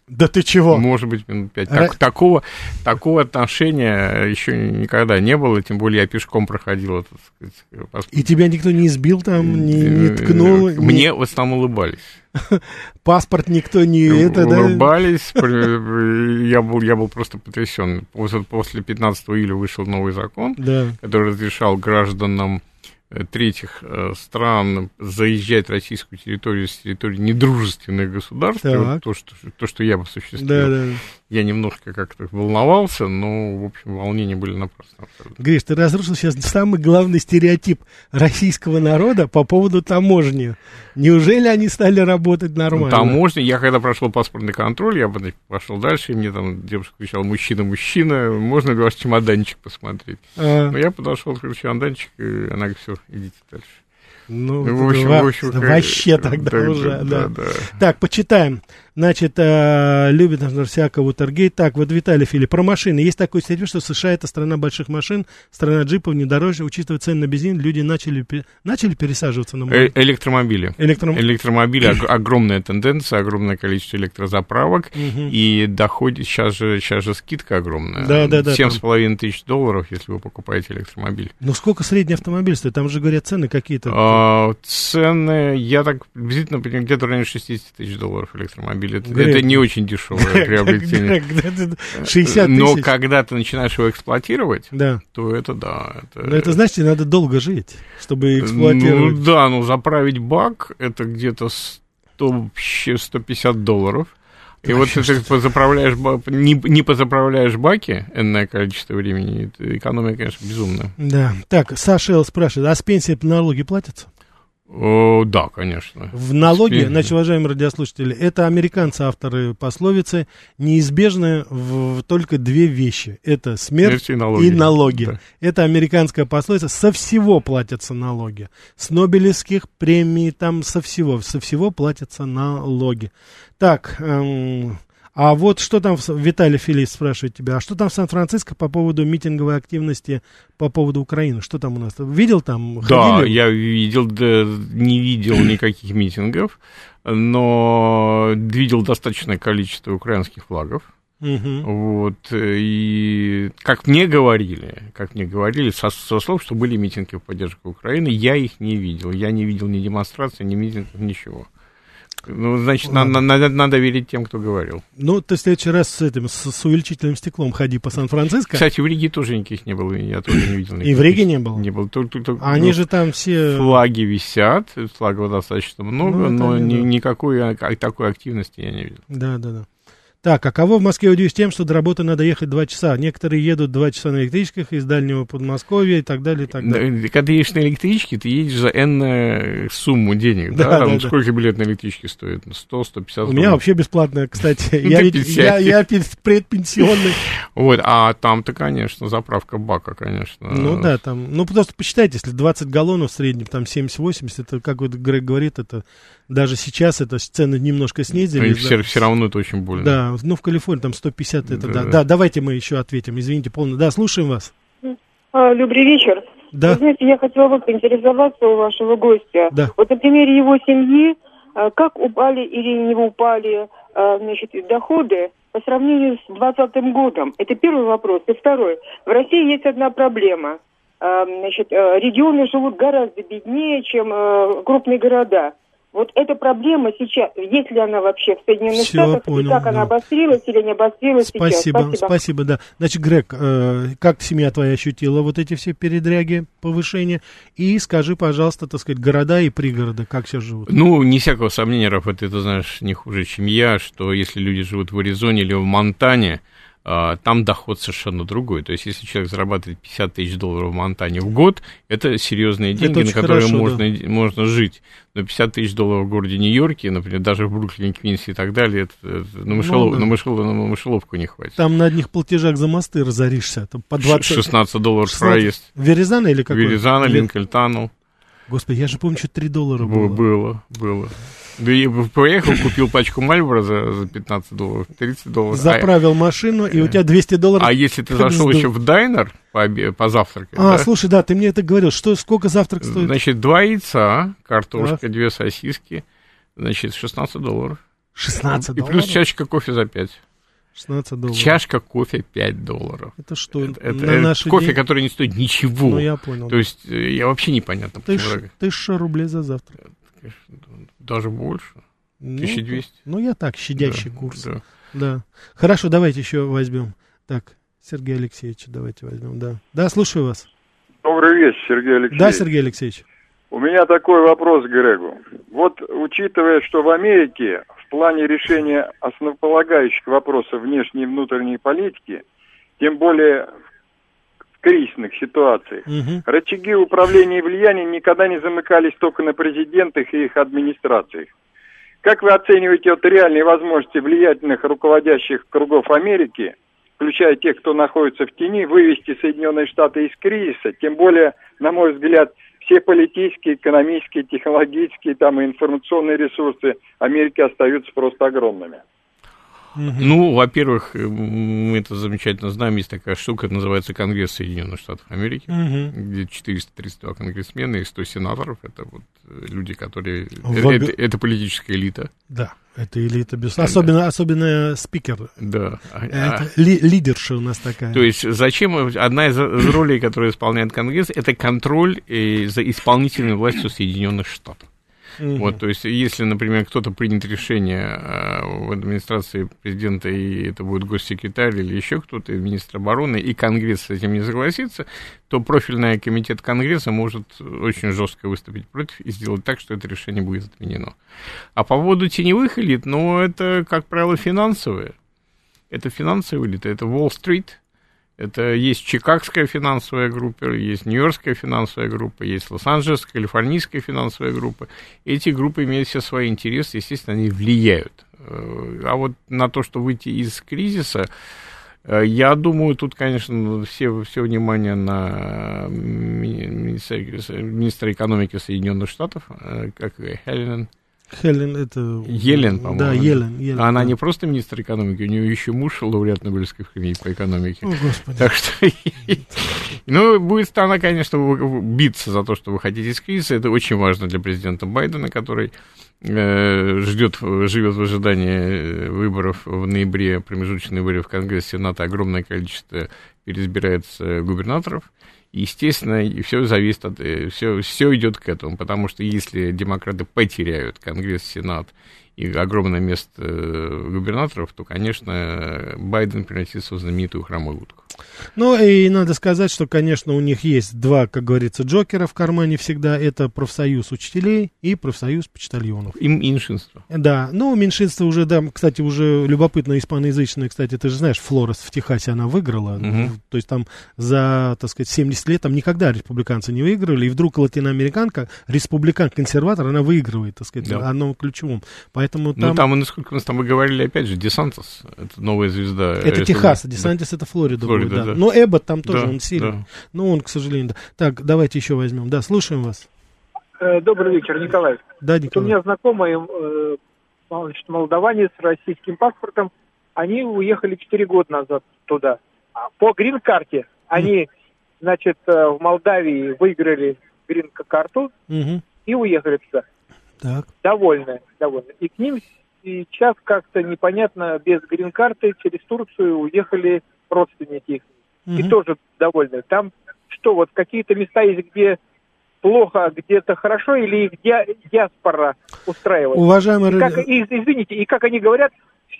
Да ты чего? Может быть, минут пять. Так, Ра... такого, такого отношения еще никогда не было, тем более я пешком проходил. Так сказать, паспорт. И тебя никто не избил там, не, не ткнул? Мне не... в основном улыбались. Паспорт никто не... это, улыбались, да? я, был, я был просто потрясен. После пятнадцатого июля вышел новый закон, да. который разрешал гражданам третьих стран заезжать в российскую территорию с территории недружественных государств. Вот то, что, то, что я бы осуществил. Да, да. Я немножко как-то волновался, но, в общем, волнения были напрасно. Гриш, ты разрушил сейчас самый главный стереотип российского народа по поводу таможни. Неужели они стали работать нормально? Таможня. Я когда прошел паспортный контроль, я пошел дальше, и мне там девушка кричала: мужчина, мужчина, можно ли ваш чемоданчик посмотреть? А... Но я подошел, открыл чемоданчик, и она говорит: все, идите дальше. Ну, ну в общем, в общем, вообще как... тогда да, уже, да, да. Да, да. Так, почитаем. Значит, э, любит, например, всякого Уотергейт. Так, вот Виталий Филипп, про машины. Есть такой стереотип, что США — это страна больших машин, страна джипов, внедорожья. Учитывая цены на бензин, люди начали, начали пересаживаться на машины. Электромобили. Электром... Электромобили. Ог- огромная тенденция, огромное количество электрозаправок. Угу. И доходит, сейчас же, сейчас же скидка огромная. Да, да, да. семь с половиной тысяч долларов, если вы покупаете электромобиль. Ну, сколько средний автомобиль стоит? Там же, говорят, цены какие-то... Цены, я так приблизительно понимаю, где-то в районе шестьдесят тысяч долларов электромобиль. Это, это не очень дешевое приобретение. шестьдесят тысяч. Но когда ты начинаешь его эксплуатировать, да. то это да. Это... Но это значит, надо долго жить, чтобы эксплуатировать. Ну да, но заправить бак — это где-то сто пятьдесят долларов. И да, вот ты что-то... позаправляешь, не, не позаправляешь баки энное количество времени, экономия, конечно, безумная. Да. Так, Саша Эл спрашивает, а с пенсии налоги платятся? О, да, конечно. В налоги, значит, уважаемые радиослушатели, это американцы, авторы пословицы, неизбежны в, в только две вещи. Это смерть, смерть и налоги. И налоги. Да. Это американская пословица, со всего платятся налоги. С нобелевских премий, там со всего, со всего платятся налоги. Так, эм, а вот что там, Виталий Филипп спрашивает тебя, а что там в Сан-Франциско по поводу митинговой активности по поводу Украины? Что там у нас? Видел там? Да, ходили? Я видел, да, не видел никаких митингов, но видел достаточное количество украинских флагов. Uh-huh. Вот, и как мне говорили, как мне говорили, со, со слов, что были митинги в поддержку Украины, я их не видел. Я не видел ни демонстраций, ни митингов, ничего. Ну, значит, надо, надо, надо верить тем, кто говорил. Ну, ты в следующий раз с этим, с, с увеличительным стеклом ходи по Сан-Франциско. Кстати, в Риге тоже никаких не было, я тоже не видел. И в Риге не было? Не было. Только, только, Они ну, же там все... Флаги висят, флагов достаточно много, ну, но ни, никакой такой активности я не видел. Да, да, да. Так, а кого в Москве удивишь тем, что до работы надо ехать два часа? Некоторые едут два часа на электричках из дальнего Подмосковья и так далее, и так далее. Когда ты едешь на электричке, ты едешь за энную сумму денег, да? да? Там да, сколько да. билет на электричке стоит? сто, сто пятьдесят. У меня вообще бесплатно, кстати. Я предпенсионный. Вот, а там-то, конечно, заправка бака, конечно. Ну да, там, ну просто посчитайте, если двадцать галлонов в среднем, там семьдесят-восемьдесят, это, как вот Грэг говорит, это даже сейчас это цены немножко снизили. Все равно это очень больно. Да. Ну, в Калифорнии там сто пятьдесят, это да. Да, да, давайте мы еще ответим, извините, полно. Да, слушаем вас. А, добрый вечер. Да. Вы знаете, я хотела бы поинтересоваться у вашего гостя. Да. Вот на примере его семьи, как упали или не упали, значит, доходы по сравнению с двадцатым годом? Это первый вопрос. И второй. В России есть одна проблема. Значит, регионы живут гораздо беднее, чем крупные города. Вот эта проблема сейчас, есть ли она вообще в Соединенных Все, Штатах, понял, и как да. она обострилась или не обострилась спасибо, сейчас? Спасибо, спасибо, да. Значит, Грег, э, как семья твоя ощутила вот эти все передряги, повышения? И скажи, пожалуйста, так сказать, города и пригороды, как сейчас живут? Ну, не всякого сомнения, Рафа, ты это знаешь не хуже, чем я, что если люди живут в Аризоне или в Монтане, там доход совершенно другой. То есть, если человек зарабатывает пятьдесят тысяч долларов в Монтане в год, это серьезные деньги, это на которые хорошо, можно, да. можно жить. Но пятьдесят тысяч долларов в городе Нью-Йорке, например, даже в Бруклине, Квинсе и так далее, это, это, на, мышелов, ну, да. на, мышелов, на мышеловку не хватит. Там на одних платежах за мосты разоришься. Там по двадцать... шестнадцать долларов проезд. Веризана или какой? Веризана, Линкольн Таннел. Господи, я же помню, что три доллара было. Было, было. Поехал, купил пачку Marlboro за, за пятнадцать долларов, тридцать долларов. Заправил а, машину, и у тебя двести долларов. А если ты зашел еще в дайнер по, по завтраку? А, да? Слушай, да, ты мне это говорил. Что, сколько завтрак стоит? Значит, два яйца, картошка, две сосиски, значит, шестнадцать долларов. шестнадцать долларов? И плюс чашка кофе за пять. шестнадцать долларов. Чашка кофе пять долларов. Это что? Это, это, на это кофе, день... который не стоит ничего. Ну, я понял. То есть, я вообще непонятно. Тысяч, тысяча рублей за завтрак. Даже больше. Ну, тысяча двести. Ну, я так, щадящий да, курс. Да. Да. Хорошо, давайте еще возьмем. Так, Сергей Алексеевич, давайте возьмем. Да, да, слушаю вас. Добрый вечер, Сергей Алексеевич. Да, Сергей Алексеевич. У меня такой вопрос к Грэгу. Вот, учитывая, что в Америке в плане решения основополагающих вопросов внешней и внутренней политики, тем более в кризисных ситуациях, угу. рычаги управления и влияния никогда не замыкались только на президентах и их администрациях. Как вы оцениваете вот реальные возможности влиятельных руководящих кругов Америки, включая тех, кто находится в тени, вывести Соединенные Штаты из кризиса, тем более, на мой взгляд, все политические, экономические, технологические, там, и информационные ресурсы Америки остаются просто огромными. Ну, во-первых, мы это замечательно знаем, есть такая штука, называется Конгресс Соединенных Штатов Америки, угу. где четыреста тридцать два конгрессмена и сто сенаторов, это вот люди, которые... Обе... Это, это политическая элита. Да, это элита, безусловно. Особенно, да. особенно спикер. Да. Это а... ли, лидерша у нас такая. То есть, зачем... Одна из ролей, которую исполняет Конгресс, это контроль за исполнительной властью Соединенных Штатов. Mm-hmm. Вот, то есть, если, например, кто-то принят решение э, в администрации президента, и это будет госсекретарь или еще кто-то, министр обороны, и Конгресс с этим не согласится, то профильный комитет Конгресса может очень жестко выступить против и сделать так, что это решение будет отменено. А по поводу теневых элит, ну, это, как правило, финансовые. Это финансовые элиты, это Wall Street. Это есть чикагская финансовая группа, есть нью-йоркская финансовая группа, есть лос-анджелесская, калифорнийская финансовая группа. Эти группы имеют все свои интересы, естественно, они влияют. А вот на то, что выйти из кризиса, я думаю, тут, конечно, все, все внимание на министра, министра экономики Соединенных Штатов, как Хелен. Хелен, это... Елен, по-моему. Да, Елен. Елен Она да. не просто министр экономики, у нее еще муж лауреат Нобелевской премии по экономике. О, Господи. Так что... Ну, будет страна, конечно, биться за то, что вы хотите из кризиса. Это очень важно для президента Байдена, который э, ждет, живет в ожидании выборов в ноябре, промежуточные выборы в Конгрессе, Сената. Огромное количество переизбирается губернаторов. Естественно, и все зависит от... Все, все идет к этому, потому что если демократы потеряют Конгресс, Сенат и огромное место губернаторов, то, конечно, Байден превратится в знаменитую хромую утку. Ну, и надо сказать, что, конечно, у них есть два, как говорится, джокера в кармане всегда. Это профсоюз учителей и профсоюз почтальонов. И меньшинство. Да, ну, меньшинство уже, да, кстати, уже любопытно испаноязычное, кстати, ты же знаешь, Флорес в Техасе она выиграла, угу. то есть там за, так сказать, семьдесят лет там никогда республиканцы не выигрывали, и вдруг латиноамериканка, республикан-консерватор, она выигрывает, так сказать, да. одном ключевом. Поэтому там... Ну, там, насколько мы с тобой говорили, опять же, ДеСантис, это новая звезда. Это республика. Техас, ДеСантис да. это Флорида. Флорида. Да. Да. Но Эббот там тоже, да, он сильный. Да. Но он, к сожалению, да. Так, давайте еще возьмем. Да, слушаем вас. Добрый вечер, Николай. Да, Николай. Вот у меня знакомые, значит, молдаване с российским паспортом, они уехали четыре года назад туда. По грин-карте они, значит, в Молдавии выиграли грин-карту угу. и уехали туда. Так. Довольны, довольны. И к ним сейчас как-то непонятно, без грин-карты через Турцию уехали родственники их, угу. и тоже довольны. Там что, вот какие-то места есть, где плохо, где-то хорошо, или их диаспора устраивает? Уважаемые... И как, и, извините, и как они говорят,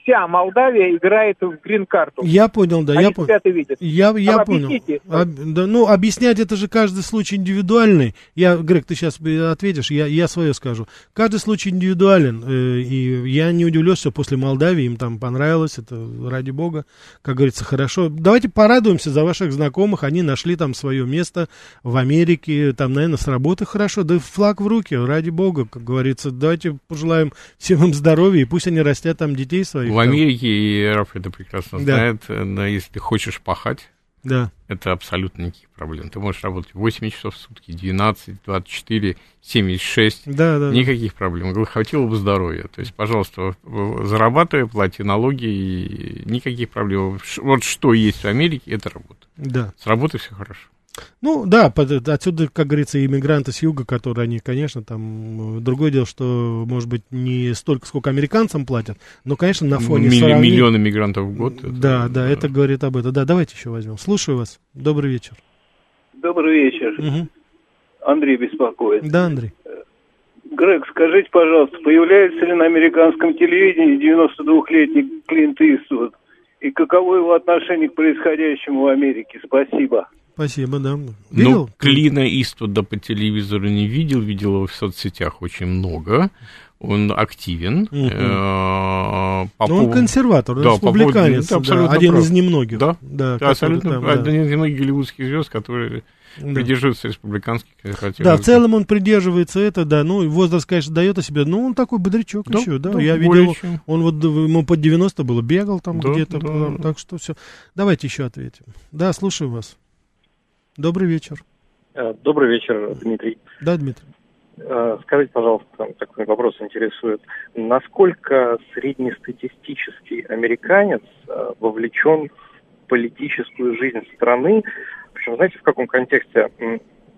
вся Молдавия играет в грин-карту. Я понял, да. Они я пон... это видят. Я, я а понял. Об... Да, ну, объяснять это же каждый случай индивидуальный. Я, Грэг, ты сейчас ответишь, я, я свое скажу. Каждый случай индивидуален. Э, и я не удивлюсь, что после Молдавии им там понравилось. Это ради бога, как говорится, хорошо. Давайте порадуемся за ваших знакомых. Они нашли там свое место в Америке. Там, наверное, с работы хорошо. Да флаг в руки, ради бога, как говорится. Давайте пожелаем всем им здоровья. И пусть они растят там детей своих. В Америке, и Раф это прекрасно знает, да. Да, если ты хочешь пахать, Да. Это абсолютно никаких проблем. Ты можешь работать восемь часов в сутки, двенадцать, двадцать четыре, семьдесят шесть. Да, да. Никаких проблем. Хватило бы здоровья. То есть, пожалуйста, зарабатывай, плати налоги, и никаких проблем. Вот что есть в Америке, это работа. Да. С работы все хорошо. Ну, да, под, отсюда, как говорится, и иммигранты с юга, которые они, конечно, там, другое дело, что, может быть, не столько, сколько американцам платят, но, конечно, на фоне Милли, сравнения... Миллионы мигрантов в год. Это, да, да, да, это говорит об этом. Да, давайте еще возьмем. Слушаю вас. Добрый вечер. Добрый вечер. Угу. Андрей беспокоит. Да, Андрей. Грег, скажите, пожалуйста, появляется ли на американском телевидении девяносто двухлетний Клинт Иствуд? И каково его отношение к происходящему в Америке? Спасибо. Спасибо, да. Видел? Ну, Клина Иствуда по телевизору не видел, видел его в соцсетях очень много. Он активен. Угу. Э, по поводу... Он консерватор, да, республиканец, по поводу... да, один прав. из немногих. Да, да, да абсолютно там, да. Один из немногих голливудских звезд, которые... Да. Придерживается республиканских. Да, в целом он придерживается это, да. Ну, возраст, конечно, дает о себе. Но он такой бодрячок да, еще, да. да я видел, чем. он вот ему под девяносто было, бегал там да, где-то. Да, там, да. Так что все. Давайте еще ответим. Да, слушаю вас. Добрый вечер. Добрый вечер, Дмитрий. Да, Дмитрий. Скажите, пожалуйста, такой вопрос интересует. Насколько среднестатистический американец вовлечен в политическую жизнь страны? Причем, знаете, в каком контексте,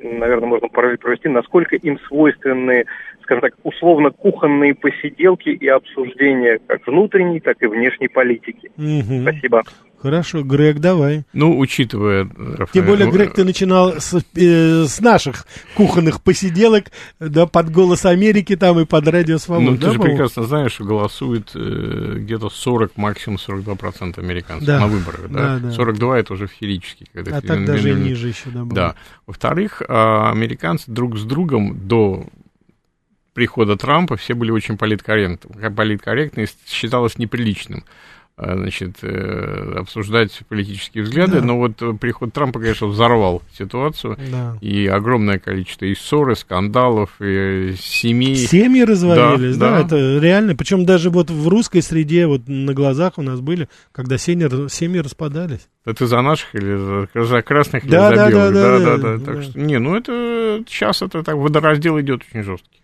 наверное, можно параллель провести, насколько им свойственны, скажем так, условно-кухонные посиделки и обсуждения как внутренней, так и внешней политики. Угу. Спасибо. Хорошо, Грег, давай. Ну, учитывая... Рафаэль, тем более, Грег, ты начинал с, э, с наших кухонных посиделок, да, под голос Америки там и под радио «Свобода». Ну, ты да, же по-моему? прекрасно знаешь, что голосует э, где-то сорок, максимум сорок два процента американцев да. на выборах. Да? Да, да. сорок два это уже феерически. Когда а феерически, так феерически, даже феерически. ниже еще, да, было. Да. Во-вторых, американцы друг с другом до... прихода Трампа все были очень политкорректны, политкорректны и считалось неприличным значит, обсуждать политические взгляды, да. но вот приход Трампа, конечно, взорвал ситуацию, да. и огромное количество и ссор, и скандалов, и семей. Семьи развалились, да, да, да. это реально, причем даже вот в русской среде, вот на глазах у нас были, когда семьи, семьи распадались. Это за наших или за, за красных, да, или за да, белых, да, да, да, да, да, да. Так что, не, ну это, сейчас это так, водораздел идет очень жесткий.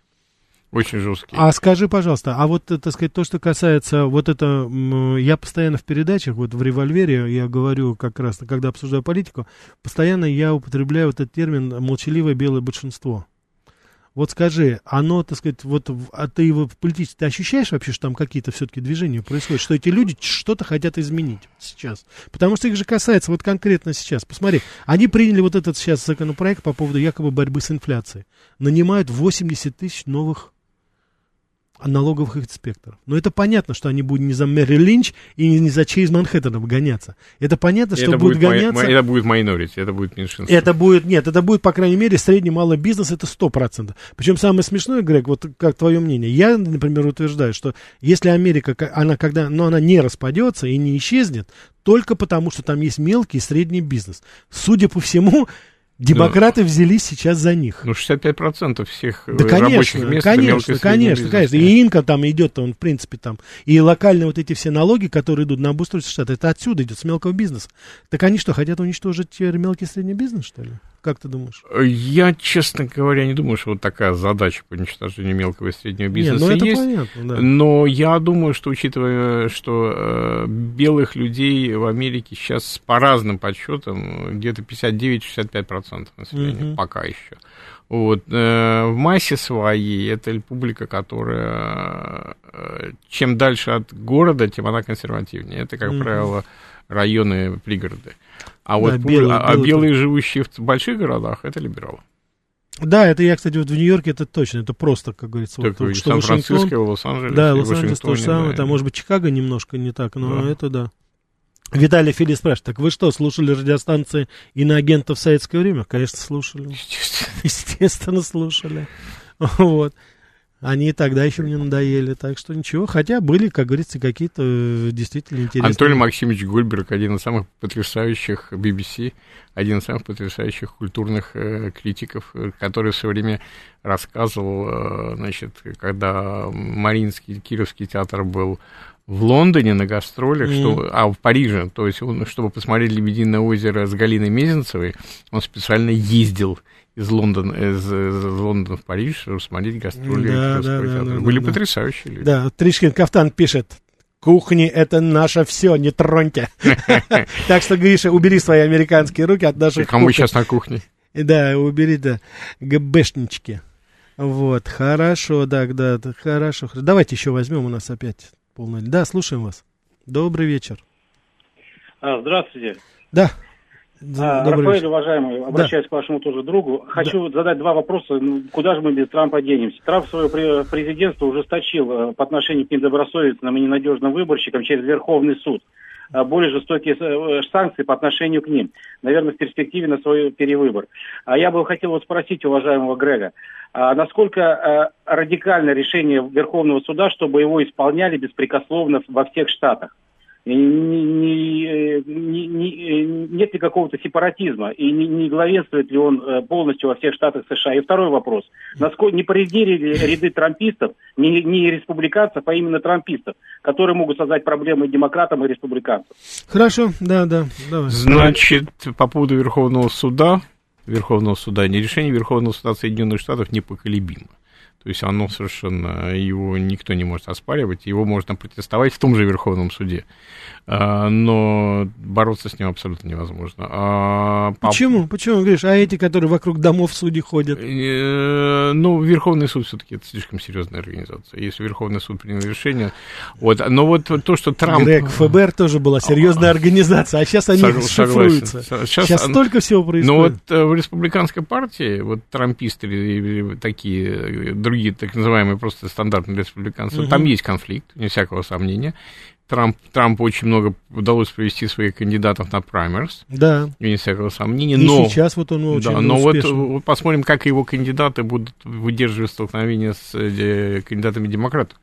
Очень жесткий. А скажи, пожалуйста, а вот, так сказать, то, что касается, вот это, я постоянно в передачах, вот в «Револьвере», я говорю как раз, когда обсуждаю политику, постоянно я употребляю вот этот термин «молчаливое белое большинство». Вот скажи, оно, так сказать, вот, а ты его в политически, ты ощущаешь вообще, что там какие-то все-таки движения происходят, что эти люди что-то хотят изменить сейчас? Потому что их же касается вот конкретно сейчас. Посмотри, они приняли вот этот сейчас законопроект по поводу якобы борьбы с инфляцией. Нанимают восемьдесят тысяч новых налоговых инспекторов. Но это понятно, что они будут не за Мэри Линч и не за Чей из Манхэттена гоняться. Это понятно, что это будут будет гоняться... Май, это будет майнорити, это будет меньшинство. Это будет, нет, это будет, по крайней мере, средний малый бизнес, это сто процентов. Причем самое смешное, Грег, вот как твое мнение, я, например, утверждаю, что если Америка, она когда, но она не распадется и не исчезнет, только потому, что там есть мелкий и средний бизнес. Судя по всему, демократы ну, взялись сейчас за них. Ну, шестьдесят пять процентов всех да, рабочих конечно, мест. Конечно, конечно, конечно. И инком там идет, он, в принципе, там. И локальные вот эти все налоги, которые идут на обустройство штата, это отсюда идет, с мелкого бизнеса. Так они что, хотят уничтожить мелкий и средний бизнес, что ли? Как ты думаешь? Я, честно говоря, не думаю, что вот такая задача по уничтожению мелкого и среднего бизнеса не, ну, это есть. Понятно, да. Но я думаю, что, учитывая, что э, белых людей в Америке сейчас по разным подсчетам где-то пятьдесят девять - шестьдесят пять процентов населения угу. пока еще. Вот. Э, в массе своей это публика, которая э, чем дальше от города, тем она консервативнее. Это, как угу. правило, районы пригороды. А вот да, белые, а, белые, белые живущие в больших городах, это либералы. Да, это я, кстати, вот в Нью-Йорке это точно, это просто, как говорится, так, вот, что Сан-Франциско, Лос-Анджелес, да, Лос-Анджелес то же самое, да, там, может быть, Чикаго немножко не так, но да. это да. Виталий Фили спрашивает, так вы что, слушали радиостанции иноагентов в советское время? Конечно, слушали. Естественно, Естественно слушали. Вот. Они тогда еще мне надоели, так что ничего. Хотя были, как говорится, какие-то действительно интересные. Анатолий Максимович Гольберг, один из самых потрясающих би би си, один из самых потрясающих культурных э, критиков, который все время рассказывал, э, значит, когда Мариинский, Кировский театр был в Лондоне на гастролях, mm. чтобы, а в Париже, то есть он, чтобы посмотреть «Лебединое озеро» с Галиной Мезенцевой, он специально ездил из Лондона, из, из Лондона в Париж, чтобы смотреть гастроли. Да, да, да, да, были да, потрясающие да. люди. Да, Тришкин Кафтан пишет: «Кухни — это наше все, не троньте». Так что, Гриша, убери свои американские руки от наших кухонь. А мы сейчас на кухне. Да, убери, да, ГБшнички. Вот, хорошо, да, да, хорошо. Давайте еще возьмем у нас опять полное... Да, слушаем вас. Добрый вечер. Здравствуйте. Да. А, Рафаэль, вечер. уважаемый, обращаюсь да. к вашему тоже другу. Хочу да. задать два вопроса. Куда же мы без Трампа денемся? Трамп свое президентство ужесточил по отношению к недобросовестным и ненадежным выборщикам через Верховный суд. Более жестокие санкции по отношению к ним. Наверное, в перспективе на свой перевыбор. А я бы хотел вот спросить уважаемого Грега, а насколько а, радикальное решение Верховного суда, чтобы его исполняли беспрекословно во всех штатах? Не, не, не, не, нет ли какого-то сепаратизма? И не, не главенствует ли он полностью во всех штатах США? И второй вопрос. Насколько не поредели ли ряды трампистов, не, не республиканцев, а именно трампистов, которые могут создать проблемы демократам и республиканцам? Хорошо, да, да. Давай. Значит, по поводу Верховного суда, Верховного суда, не решение Верховного суда Соединенных Штатов непоколебимо. То есть оно совершенно, его никто не может оспаривать, его можно протестовать в том же Верховном суде, но бороться с ним абсолютно невозможно. А почему? По... Почему, Гриш? А эти, которые вокруг домов в суде ходят? Ну, Верховный суд все-таки это слишком серьезная организация. Если Верховный суд принял решение... Вот. Но вот то, что Трамп... Грег, ФБР тоже была серьезная организация, а сейчас они шифруются. Сейчас, сейчас столько всего происходит. Но вот в республиканской партии вот трамписты такие... другие так называемые просто стандартные республиканцы, угу. там есть конфликт, не всякого сомнения. Трамп, Трампу очень много удалось привести своих кандидатов на праймерс, да. не всякого сомнения. И но, сейчас вот он очень да, но вот, вот посмотрим, как его кандидаты будут выдерживать столкновение с де, кандидатами демократов.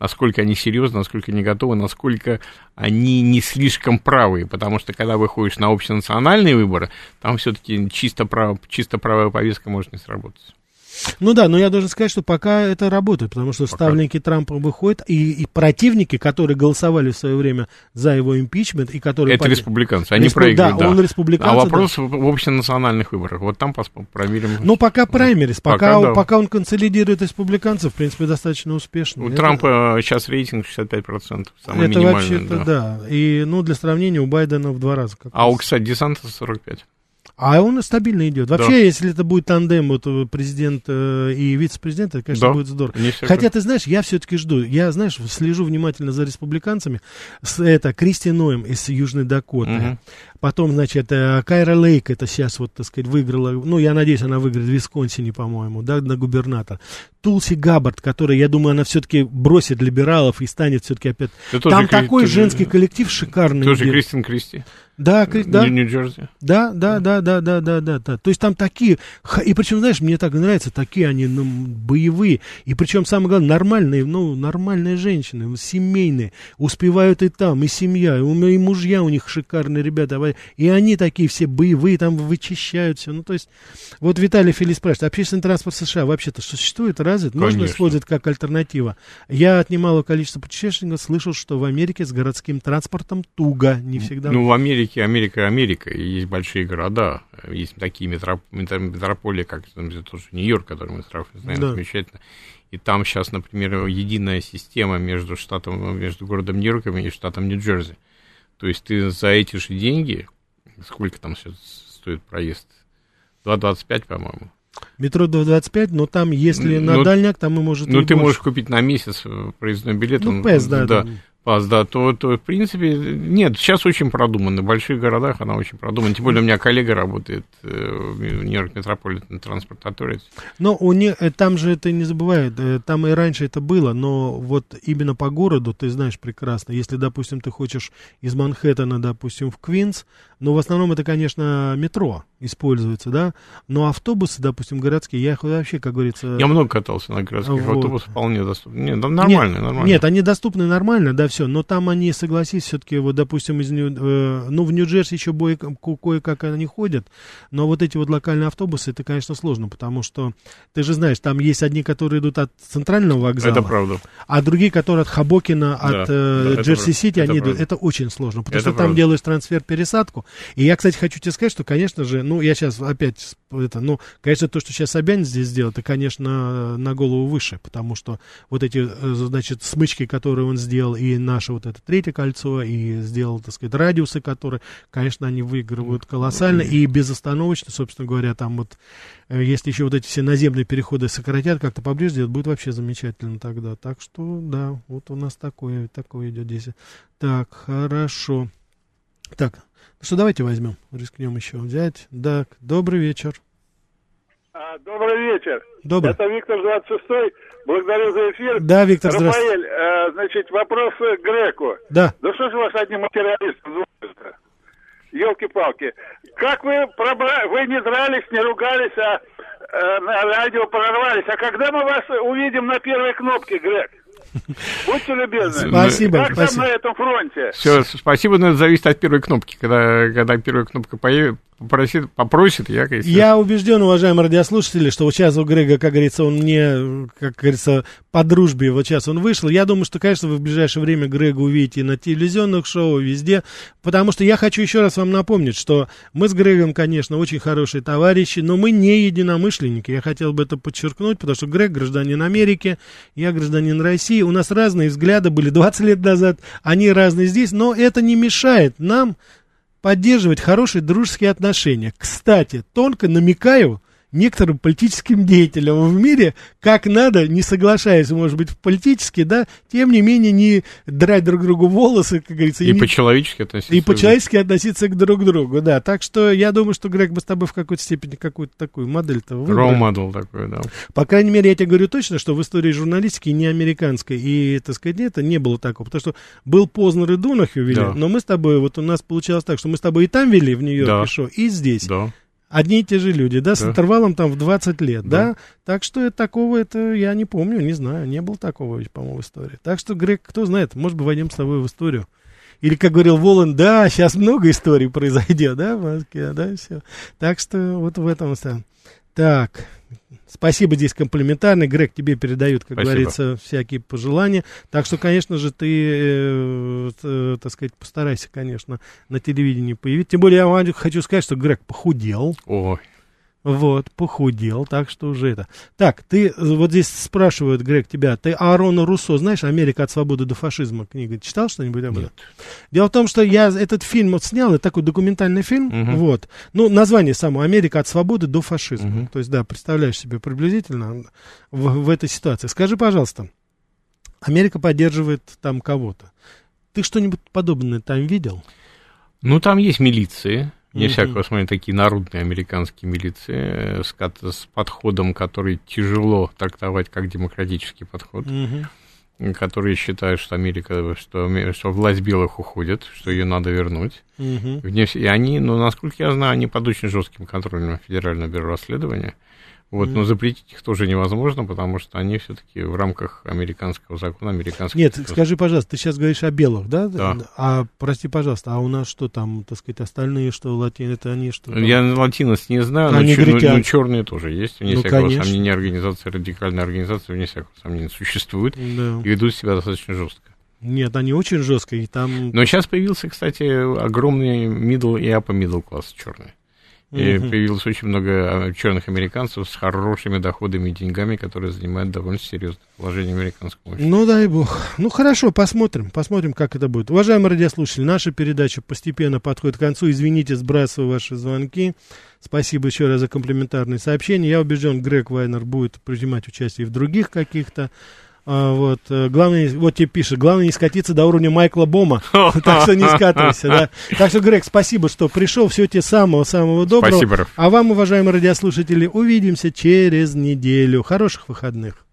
Насколько они серьезны, насколько они готовы, насколько они не слишком правые, потому что, когда выходишь на общенациональные выборы, там все-таки чисто, прав, чисто правая повестка может не сработать. Ну да, но я должен сказать, что пока это работает, потому что пока. Ставленники Трампа выходят, и, и противники, которые голосовали в свое время за его импичмент, и которые... Это подняли... республиканцы, они Респу... проигрывают, да, да. он республиканцы. А вопрос да. в общенациональных выборах, вот там проверим... Ну пока праймерис, пока, пока, да. пока он консолидирует республиканцев, в принципе, достаточно успешно. У это... Трампа сейчас рейтинг шестьдесят пять процентов, самый минимальный. Это вообще-то, да. да, и, ну, для сравнения, у Байдена в два раза. А у, кстати, ДеСантис сорок пять процентов. А он стабильно идет. Вообще, да. если это будет тандем вот, президент э, и вице-президент, это, конечно, да. будет здорово. Хотя, ты знаешь, я все-таки жду. Я, знаешь, слежу внимательно за республиканцами. С, это Кристи Ноем из Южной Дакоты. Угу. Потом, значит, Кайра Лейк, это сейчас, вот, так сказать, выиграла. Ну, я надеюсь, она выиграет в Висконсине, по-моему, да, на губернатор. Тулси Габбард, которая, я думаю, она все-таки бросит либералов и станет все-таки опять... Ты Там такой Кри... женский коллектив шикарный. Тоже где... Кристин Кристи. Да, да. Нью-Джерси. Да, да, да, да, да, да, да, да. То есть там такие, и причем, знаешь, мне так нравятся, такие они ну, боевые, и причем, самое главное, нормальные, ну, нормальные женщины, семейные, успевают и там, и семья, и, и мужья у них шикарные ребята, и они такие все боевые, там вычищают все, ну, то есть, вот Виталий Филис спрашивает, общественный транспорт США вообще-то существует, развит? Можно использовать как альтернатива? Я от немалого количества путешественников слышал, что в Америке с городским транспортом туго, не всегда... Ну, в Америке Америка, Америка, и есть большие города, есть такие метроп... метрополии, как там, тот же Нью-Йорк, который мы знаем да. замечательно, и там сейчас, например, единая система между, штатом, между городом Нью-Йорком и штатом Нью-Джерси, то есть ты за эти же деньги, сколько там сейчас стоит проезд, два двадцать пять, по-моему. Метро два двадцать пять, но там, если но, на дальняк, там и может... Ну, ты больше. можешь купить на месяц проездной билет. Ну, он, ПЭС, да, да. да. ПАС, да, то, то, в принципе, нет, сейчас очень продумано, в больших городах она очень продумана, тем более у меня коллега работает в Нью-Йорк Метрополитен Транспорт Authority. Но у не, там же это не забывают, там и раньше это было, но вот именно по городу, ты знаешь прекрасно, если, допустим, ты хочешь из Манхэттена, допустим, в Квинс, Но в основном это, конечно, метро используется, да. Но автобусы, допустим, городские, я их вообще, как говорится... Я много катался на городских, вот. Автобусы вполне доступны. Нет, нормально, нет, нормально. Нет, они доступны нормально, да, все. Но там они, согласись, все-таки, вот, допустим, из Нью... ну, в Нью-Джерси еще бое... кое-как они ходят. Но вот эти вот локальные автобусы, это, конечно, сложно, потому что, ты же знаешь, там есть одни, которые идут от центрального вокзала. Это правда. А другие, которые от Хабокина, да, от да, Джерси-Сити, они правда. идут. Это очень сложно, потому это что правда. Там делаешь трансфер-пересадку. И я, кстати, хочу тебе сказать, что, конечно же, ну, я сейчас опять, это, ну, конечно, то, что сейчас Собянин здесь сделал, это, конечно, на голову выше, потому что вот эти, значит, смычки, которые он сделал, и наше вот это третье кольцо, и сделал, так сказать, радиусы, которые, конечно, они выигрывают колоссально, и безостановочно, собственно говоря, там вот, если еще вот эти все наземные переходы сократят, как-то поближе сделать, будет вообще замечательно тогда. Так что, да, вот у нас такое, такое идет здесь. Так, хорошо. Так, ну что, давайте возьмем, рискнем еще взять. Так, добрый вечер. А, добрый вечер. Добрый. Это Виктор двадцать шестой. Благодарю за эфир. Да, Виктор, здравствуйте. Рафаэль, а, значит, вопрос к Греку. Да. Да что же у вас одни материалисты? Елки-палки. Как вы пробра... вы не дрались, не ругались, а э, на радио прорвались. А когда мы вас увидим на первой кнопке, Грег? Будьте любезны. Спасибо. Как спасибо. Там на этом фронте? Все, спасибо, но это зависит от первой кнопки. Когда, когда первая кнопка появится, попросит, попросит, я, конечно... Я убежден, уважаемые радиослушатели, что вот сейчас у Грега, как говорится, он не, как говорится, по дружбе вот сейчас он вышел. Я думаю, что, конечно, вы в ближайшее время Грега увидите на телевизионных шоу, везде, потому что я хочу еще раз вам напомнить, что мы с Грегом, конечно, очень хорошие товарищи, но мы не единомышленники. Я хотел бы это подчеркнуть, потому что Грег гражданин Америки, я гражданин России. У нас разные взгляды были двадцать лет назад, они разные здесь, но это не мешает нам поддерживать хорошие дружеские отношения. Кстати, тонко намекаю некоторым политическим деятелям в мире, как надо, не соглашаясь, может быть, политически, да, тем не менее, не драть друг другу волосы, как говорится. И, и не... по-человечески относиться. И по-человечески относиться к друг другу, да. Так что я думаю, что, Грег, мы с тобой в какой-то степени какую-то такую модель-то выбрали. Ролл-модель такой, да. По крайней мере, я тебе говорю точно, что в истории журналистики не американской, и, так сказать, это не было такого, потому что был Познер и Донахью вели, да. Но мы с тобой, вот у нас получалось так, что мы с тобой и там вели в Нью-Йорке, да. Шоу, и здесь. Да. Одни и те же люди, да, с да. интервалом там в двадцать лет, да. да? Так что такого это я не помню, не знаю, не было такого, по-моему, в истории. Так что, Грег, кто знает, может быть, войдем с тобой в историю. Или, как говорил Волан, да, сейчас много историй произойдет, да, в Москве, да, все. Так что вот в этом самом. Так, спасибо, здесь комплиментарный. Грег, тебе передают, как спасибо. Говорится, всякие пожелания. Так что, конечно же, ты, э, э, так сказать, постарайся, конечно, на телевидении появиться. Тем более, я вам хочу сказать, что Грег похудел. Ой. Вот, похудел, так что уже это. Так, ты, вот здесь спрашивают, Грег, тебя, ты Аарона Руссо, знаешь, «Америка от свободы до фашизма» книга, читал что-нибудь об этом? Нет. Дело в том, что я этот фильм вот снял, это такой документальный фильм, угу. Вот, ну, название само, «Америка от свободы до фашизма», угу. То есть, да, представляешь себе приблизительно в, в этой ситуации. Скажи, пожалуйста, Америка поддерживает там кого-то, ты что-нибудь подобное там видел? Ну, там есть милиции. Не всякого, смотрю, такие народные американские милиции с, с подходом, который тяжело трактовать как демократический подход, угу. Которые считают, что Америка, что, что власть белых уходит, что ее надо вернуть. Угу. И они, ну, насколько я знаю, они под очень жестким контролем Федерального бюро расследований. Вот, mm-hmm. Но запретить их тоже невозможно, потому что они все-таки в рамках американского закона, американского... Нет, закона. Скажи, пожалуйста, ты сейчас говоришь о белых, да? Да. А, прости, пожалуйста, а у нас что там, так сказать, остальные, что латины, это они что? Там? Я латинос не знаю, а но, чер... но черные тоже есть, вне ну, всякого конечно. Сомнения, организации, радикальные организации, вне всякого сомнения, существуют, да. И ведут себя достаточно жестко. Нет, они очень жестко, и там... Но сейчас появился, кстати, огромный middle и upper middle класс черный. И угу. Появилось очень много черных американцев с хорошими доходами и деньгами, которые занимают довольно серьезное положение американского общества. Ну, дай бог. Ну, хорошо, посмотрим, посмотрим, как это будет. Уважаемые радиослушатели, наша передача постепенно подходит к концу. Извините, сбрасываю ваши звонки. Спасибо еще раз за комплиментарные сообщения. Я убежден, Грег Вайнер будет принимать участие в других каких-то. А, вот, главное, вот тебе пишет, главное не скатиться до уровня Майкла Бома, так что не скатывайся, да. Так что, Грег, спасибо, что пришел, всего тебе самого-самого доброго. Спасибо. А вам, уважаемые радиослушатели, увидимся через неделю. Хороших выходных.